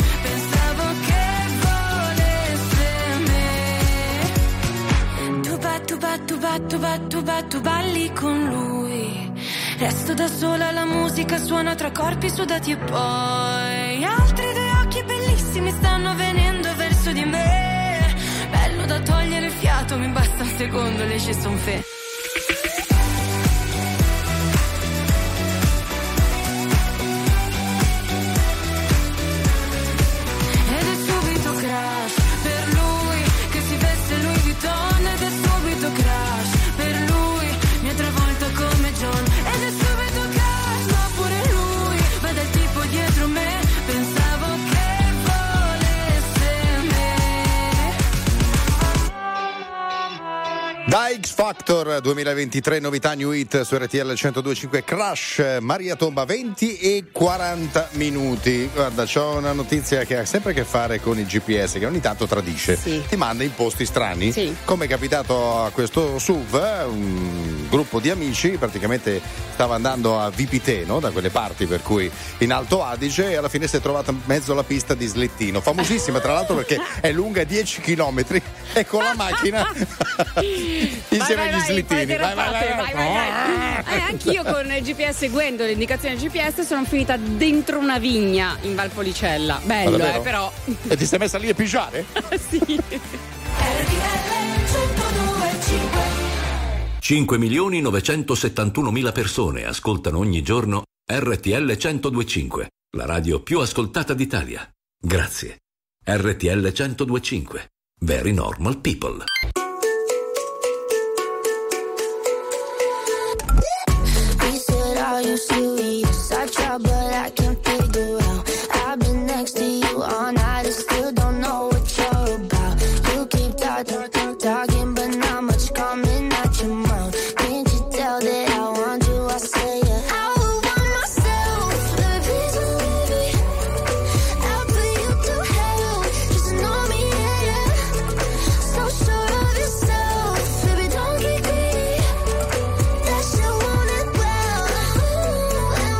Tu balli con lui, resto da sola, la musica suona tra corpi sudati e poi altri due occhi bellissimi stanno venendo verso di me, bello da togliere il fiato, mi basta un secondo, le ci son fe. Da X Factor 2023, novità New Hit su RTL 1025, Crash, Maria Tomba, 20:40. Guarda, c'ho una notizia che ha sempre a che fare con il GPS, che ogni tanto tradisce, sì. Ti manda in posti strani, sì. Come è capitato a questo SUV, un gruppo di amici praticamente stava andando a Vipiteno, da quelle parti, per cui in Alto Adige, e alla fine si è trovata in mezzo alla pista di Slettino, famosissima tra l'altro perché è lunga 10 chilometri, e con la macchina insieme agli slittini vai. Anch'io con il GPS, seguendo le indicazioni del GPS, sono finita dentro una vigna in Valpolicella, bello però. E ti sei messa lì a pigiare? Sì. 5.971.000 persone ascoltano ogni giorno RTL 1025, la radio più ascoltata d'Italia. Grazie. RTL 1025, Very Normal People. Are you serious? I try but I can't figure out. I've been next to you all night and still don't know what you're about. You keep talking but not much coming out your mouth. Can't you tell that I want you? I say yeah. I would want myself, but please don't leave me. I'll put you through hell, just know me, yeah. So sure of yourself, baby, don't get greedy. That you want it well.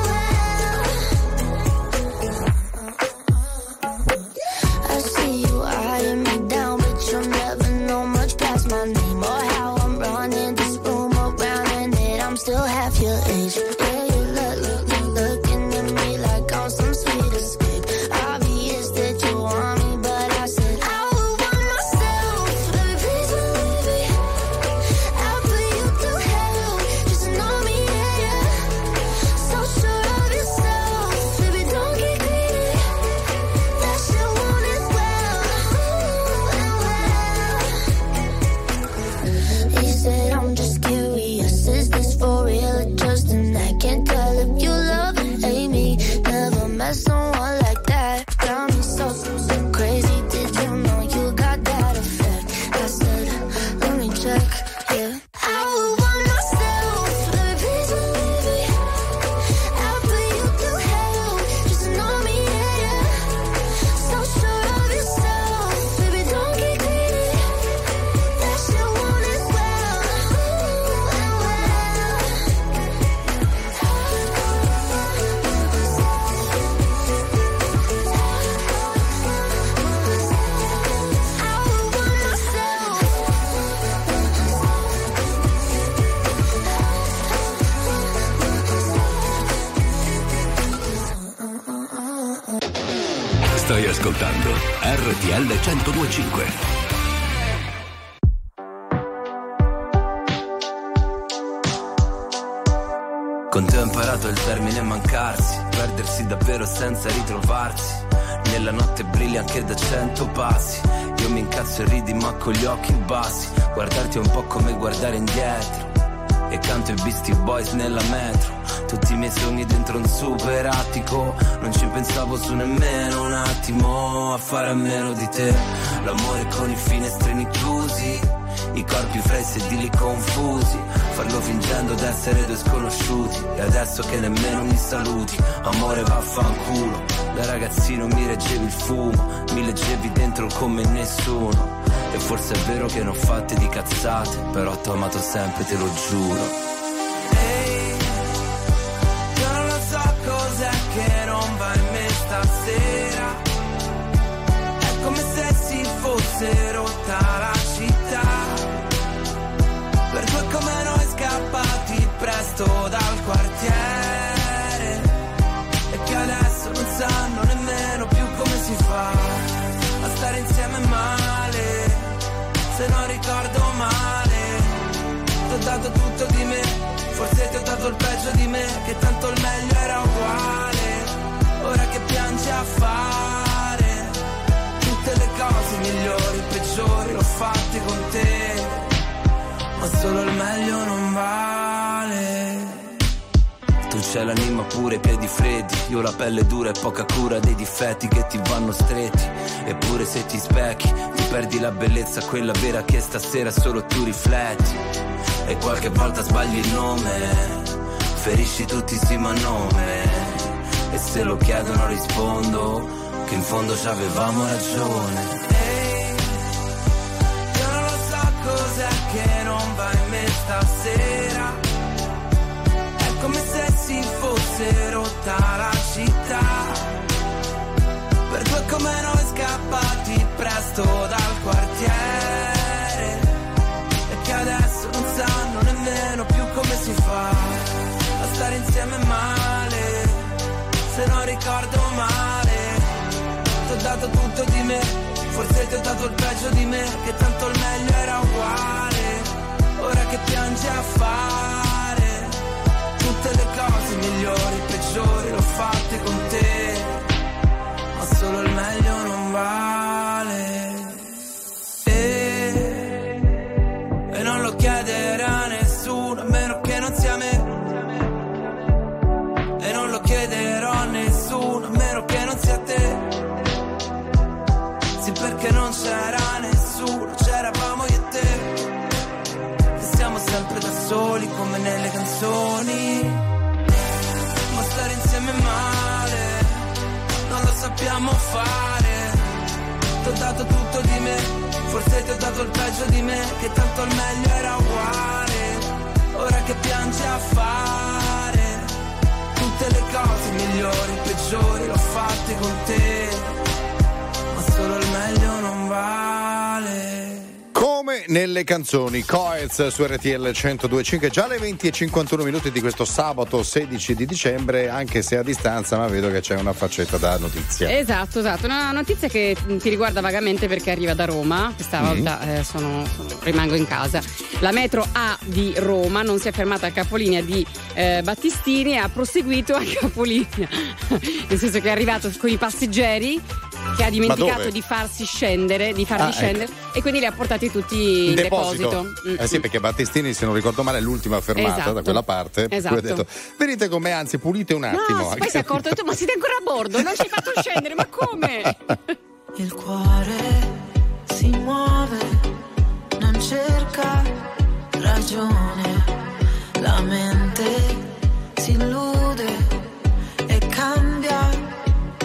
I see you eyeing me down, but you'll never know much past my name or how I'm running this room around, and that I'm still half your age. Yeah, you look, looking at me like I'm some sweet escape. Obvious that you want me, but I said I would want myself, baby, please don't leave me. I'll put you through hell, just know me, yeah. So sure of yourself, baby, don't get greedy. That you want it well, well. He said I'm just curious, is this for real or just an act? Can't tell if you love and hate me. Never met someone like that. Got me so crazy. Did you know you got that effect? I said, let me check, yeah. I would want myself, baby, please don't leave me. I'll put you through hell, just know me, yeah. So sure of yourself, baby, don't get greedy. That you want it well, well. I would want myself. Stai ascoltando RTL 1025. Con te ho imparato il termine mancarsi, perdersi davvero senza ritrovarsi. Nella notte brilli anche da 100 passi. Io mi incazzo e ridi ma con gli occhi bassi. Guardarti è un po' come guardare indietro. e canto i Beastie Boys nella metro. Tutti i miei sogni dentro un super attico, non ci pensavo su nemmeno un attimo a fare a meno di te. L'amore con i finestrini chiusi, i corpi fra i sedili confusi, farlo fingendo d'essere due sconosciuti, e adesso che nemmeno mi saluti, amore vaffanculo. Da ragazzino mi reggevi il fumo, mi leggevi dentro come nessuno, e forse è vero che ne ho fatte di cazzate, però t'ho amato sempre, te lo giuro. Ehi, io non lo so cos'è che non va in me stasera, è come se si fosse rotta la città. Per due come noi scappati presto dal quartiere, e che adesso non sanno nemmeno più come si fa a stare insieme male. Se non ricordo male, ti ho dato tutto di me, forse ti ho dato il peggio di me, che tanto il meglio era uguale. Ora che piangi a fare tutte le cose migliori, peggiori, l'ho fatte con te, ma solo il meglio non vale. Tu c'hai l'anima pure i piedi freddi, io la pelle dura e poca cura dei difetti che ti vanno stretti. Eppure se ti specchi ti perdi la bellezza, quella vera che stasera solo tu rifletti. E qualche volta sbagli il nome, ferisci tutti sì ma non me, e se lo chiedono rispondo che in fondo ci avevamo ragione. Cos'è che non va in me stasera? È come se si fosse rotta la città. Per due come noi scappati presto dal quartiere, e che adesso non sanno nemmeno più come si fa a stare insieme male. Se non ricordo male, ti ho dato tutto di me, forse ti ho dato il peggio di me, che tanto il meglio era uguale. Ora che piangi a fare tutte le cose migliori, peggiori, l'ho fatte con te, ma solo il meglio non vale. E non lo chiederà nessuno, a meno che non sia me. E non lo chiederò a nessuno, a meno che non sia te. Perché non c'era nessuno, c'eravamo io e te, che siamo sempre da soli come nelle canzoni. Ma stare insieme male non lo sappiamo fare. Ti ho dato tutto di me, forse ti ho dato il peggio di me, che tanto il meglio era uguale. Ora che piangi a fare tutte le cose migliori, peggiori, l'ho fatte con te, solo il meglio non vale. Come nelle canzoni, Coez su RTL 1025, già alle 20:51 di questo sabato 16 di dicembre, anche se a distanza, ma vedo che c'è una faccetta da notizia. Esatto, una notizia che ti riguarda vagamente perché arriva da Roma, questa volta rimango in casa. La metro A di Roma non si è fermata a capolinea di Battistini e ha proseguito a capolinea, nel senso che è arrivato con i passeggeri che ha dimenticato di farli scendere ecco, e quindi li ha portati tutti in deposito. Sì, perché Battistini, se non ricordo male, è l'ultima fermata, esatto, da quella parte, esatto. Ho detto venite con me, anzi pulite un attimo, no, poi si è accorto, ma siete ancora a bordo, non ci hai fatto scendere, ma come? Il cuore si muove, non cerca ragione, la mente si illude e cambia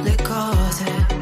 le cose.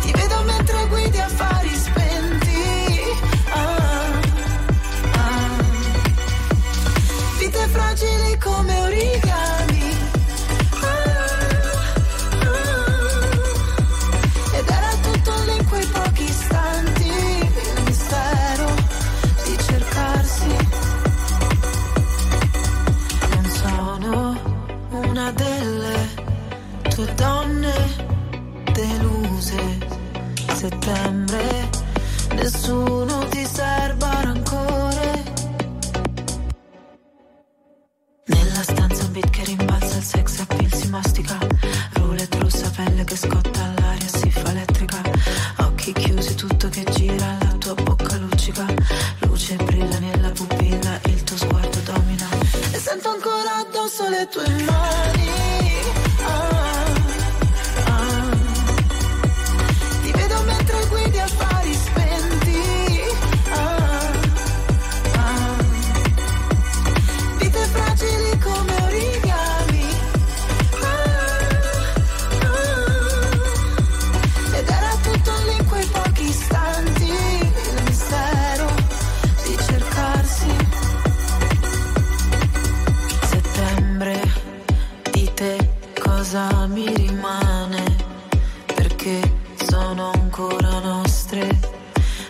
Ti vedo mentre guidi affari spenti. Fragili come origami, ed era tutto lì in quei pochi istanti, il mistero di cercarsi. Non sono una delle tue donne, dicembre, nessuno ti serba rancore. Nella stanza un beat che rimbalza, il sex appeal si mastica, roulette russa, pelle che scotta, all'aria si fa elettrica, occhi chiusi, tutto che gira, la tua bocca luccica, luce brilla nella pupilla, il tuo sguardo domina, e sento ancora addosso le tue mani. Mi rimane perché sono ancora nostre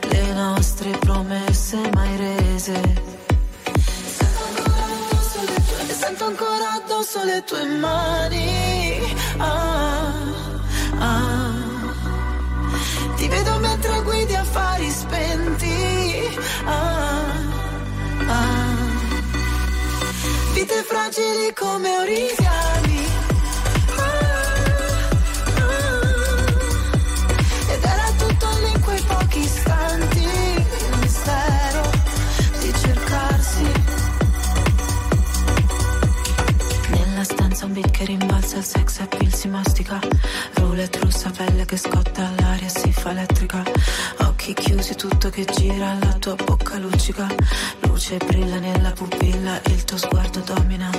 le nostre promesse mai rese. Sento ancora addosso le tue mani. Ah, ah. Ti vedo mentre guidi affari spenti. Ah, ah. Vite fragili come origami. Un beat che rimbalza, il sex appeal si mastica, roulette russa, pelle che scotta, all'aria si fa elettrica, occhi chiusi, tutto che gira, la tua bocca luccica, luce brilla nella pupilla, il tuo sguardo domina,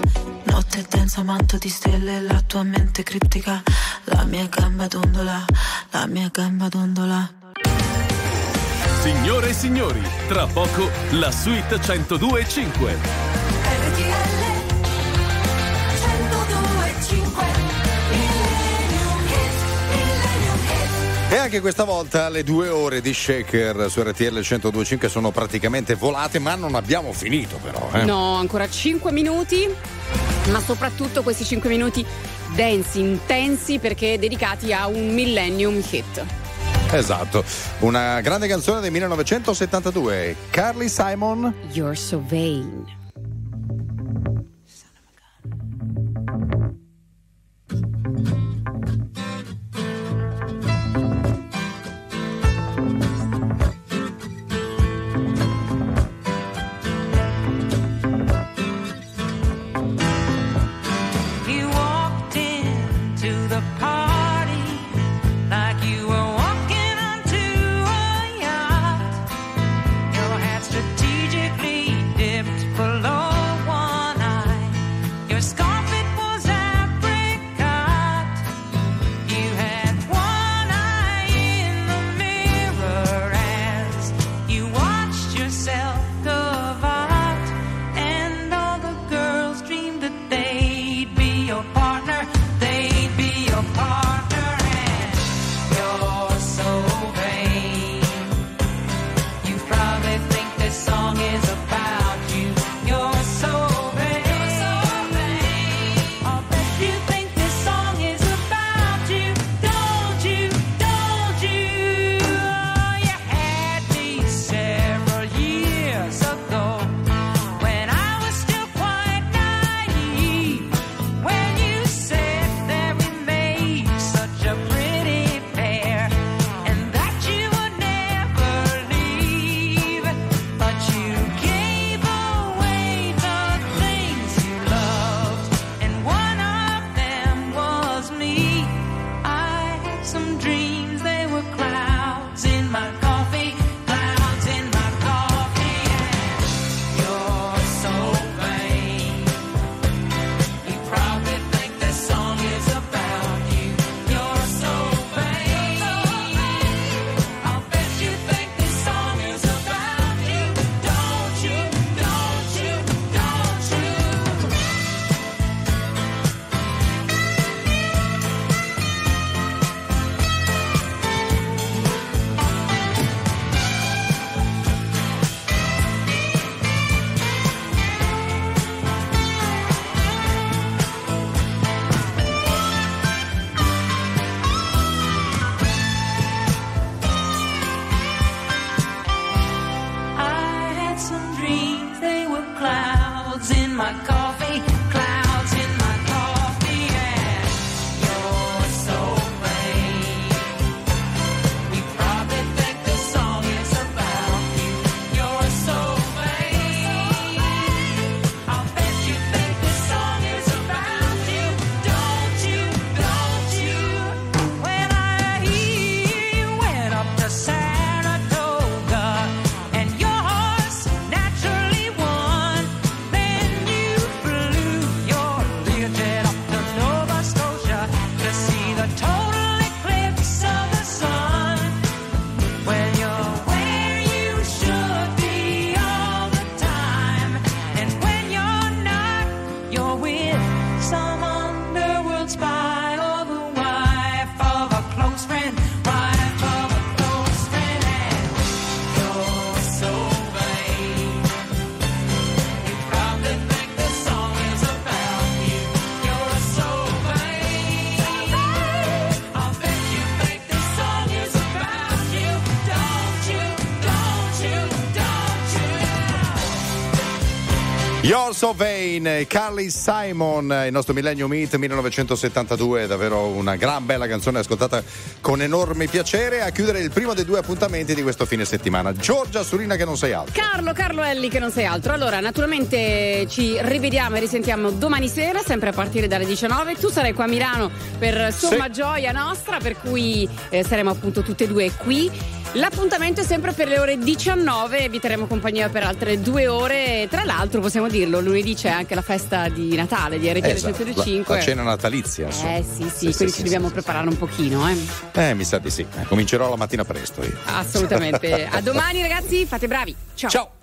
notte densa, manto di stelle, la tua mente criptica, la mia gamba dondola, la mia gamba dondola. Signore e signori, tra poco la suite 102.5. E anche questa volta le 2 ore di Shaker su RTL 102.5 sono praticamente volate, ma non abbiamo finito però. No, ancora 5 minuti, ma soprattutto questi 5 minuti densi, intensi, perché dedicati a un millennium hit. Esatto, una grande canzone del 1972, Carly Simon, You're So Vain. Strategically dipped for You're So Vain, Carly Simon, il nostro Millennium Hit 1972, davvero una gran bella canzone ascoltata con enorme piacere. A chiudere il primo dei due appuntamenti di questo fine settimana, Giorgia Surina, che non sei altro. Carlo Elli, che non sei altro. Allora, naturalmente ci rivediamo e risentiamo domani sera, sempre a partire dalle 19. Tu sarai qua a Milano per somma gioia nostra, per cui saremo appunto tutte e due qui. L'appuntamento è sempre per le ore 19, vi terremo compagnia per altre 2 ore. Tra l'altro, possiamo dirlo, lunedì c'è anche la festa di Natale di RTL 1025. La cena natalizia. Sì, quindi ci dobbiamo preparare un pochino. Mi sa di sì. Comincerò la mattina presto io. Assolutamente. A domani, ragazzi, fate bravi. Ciao.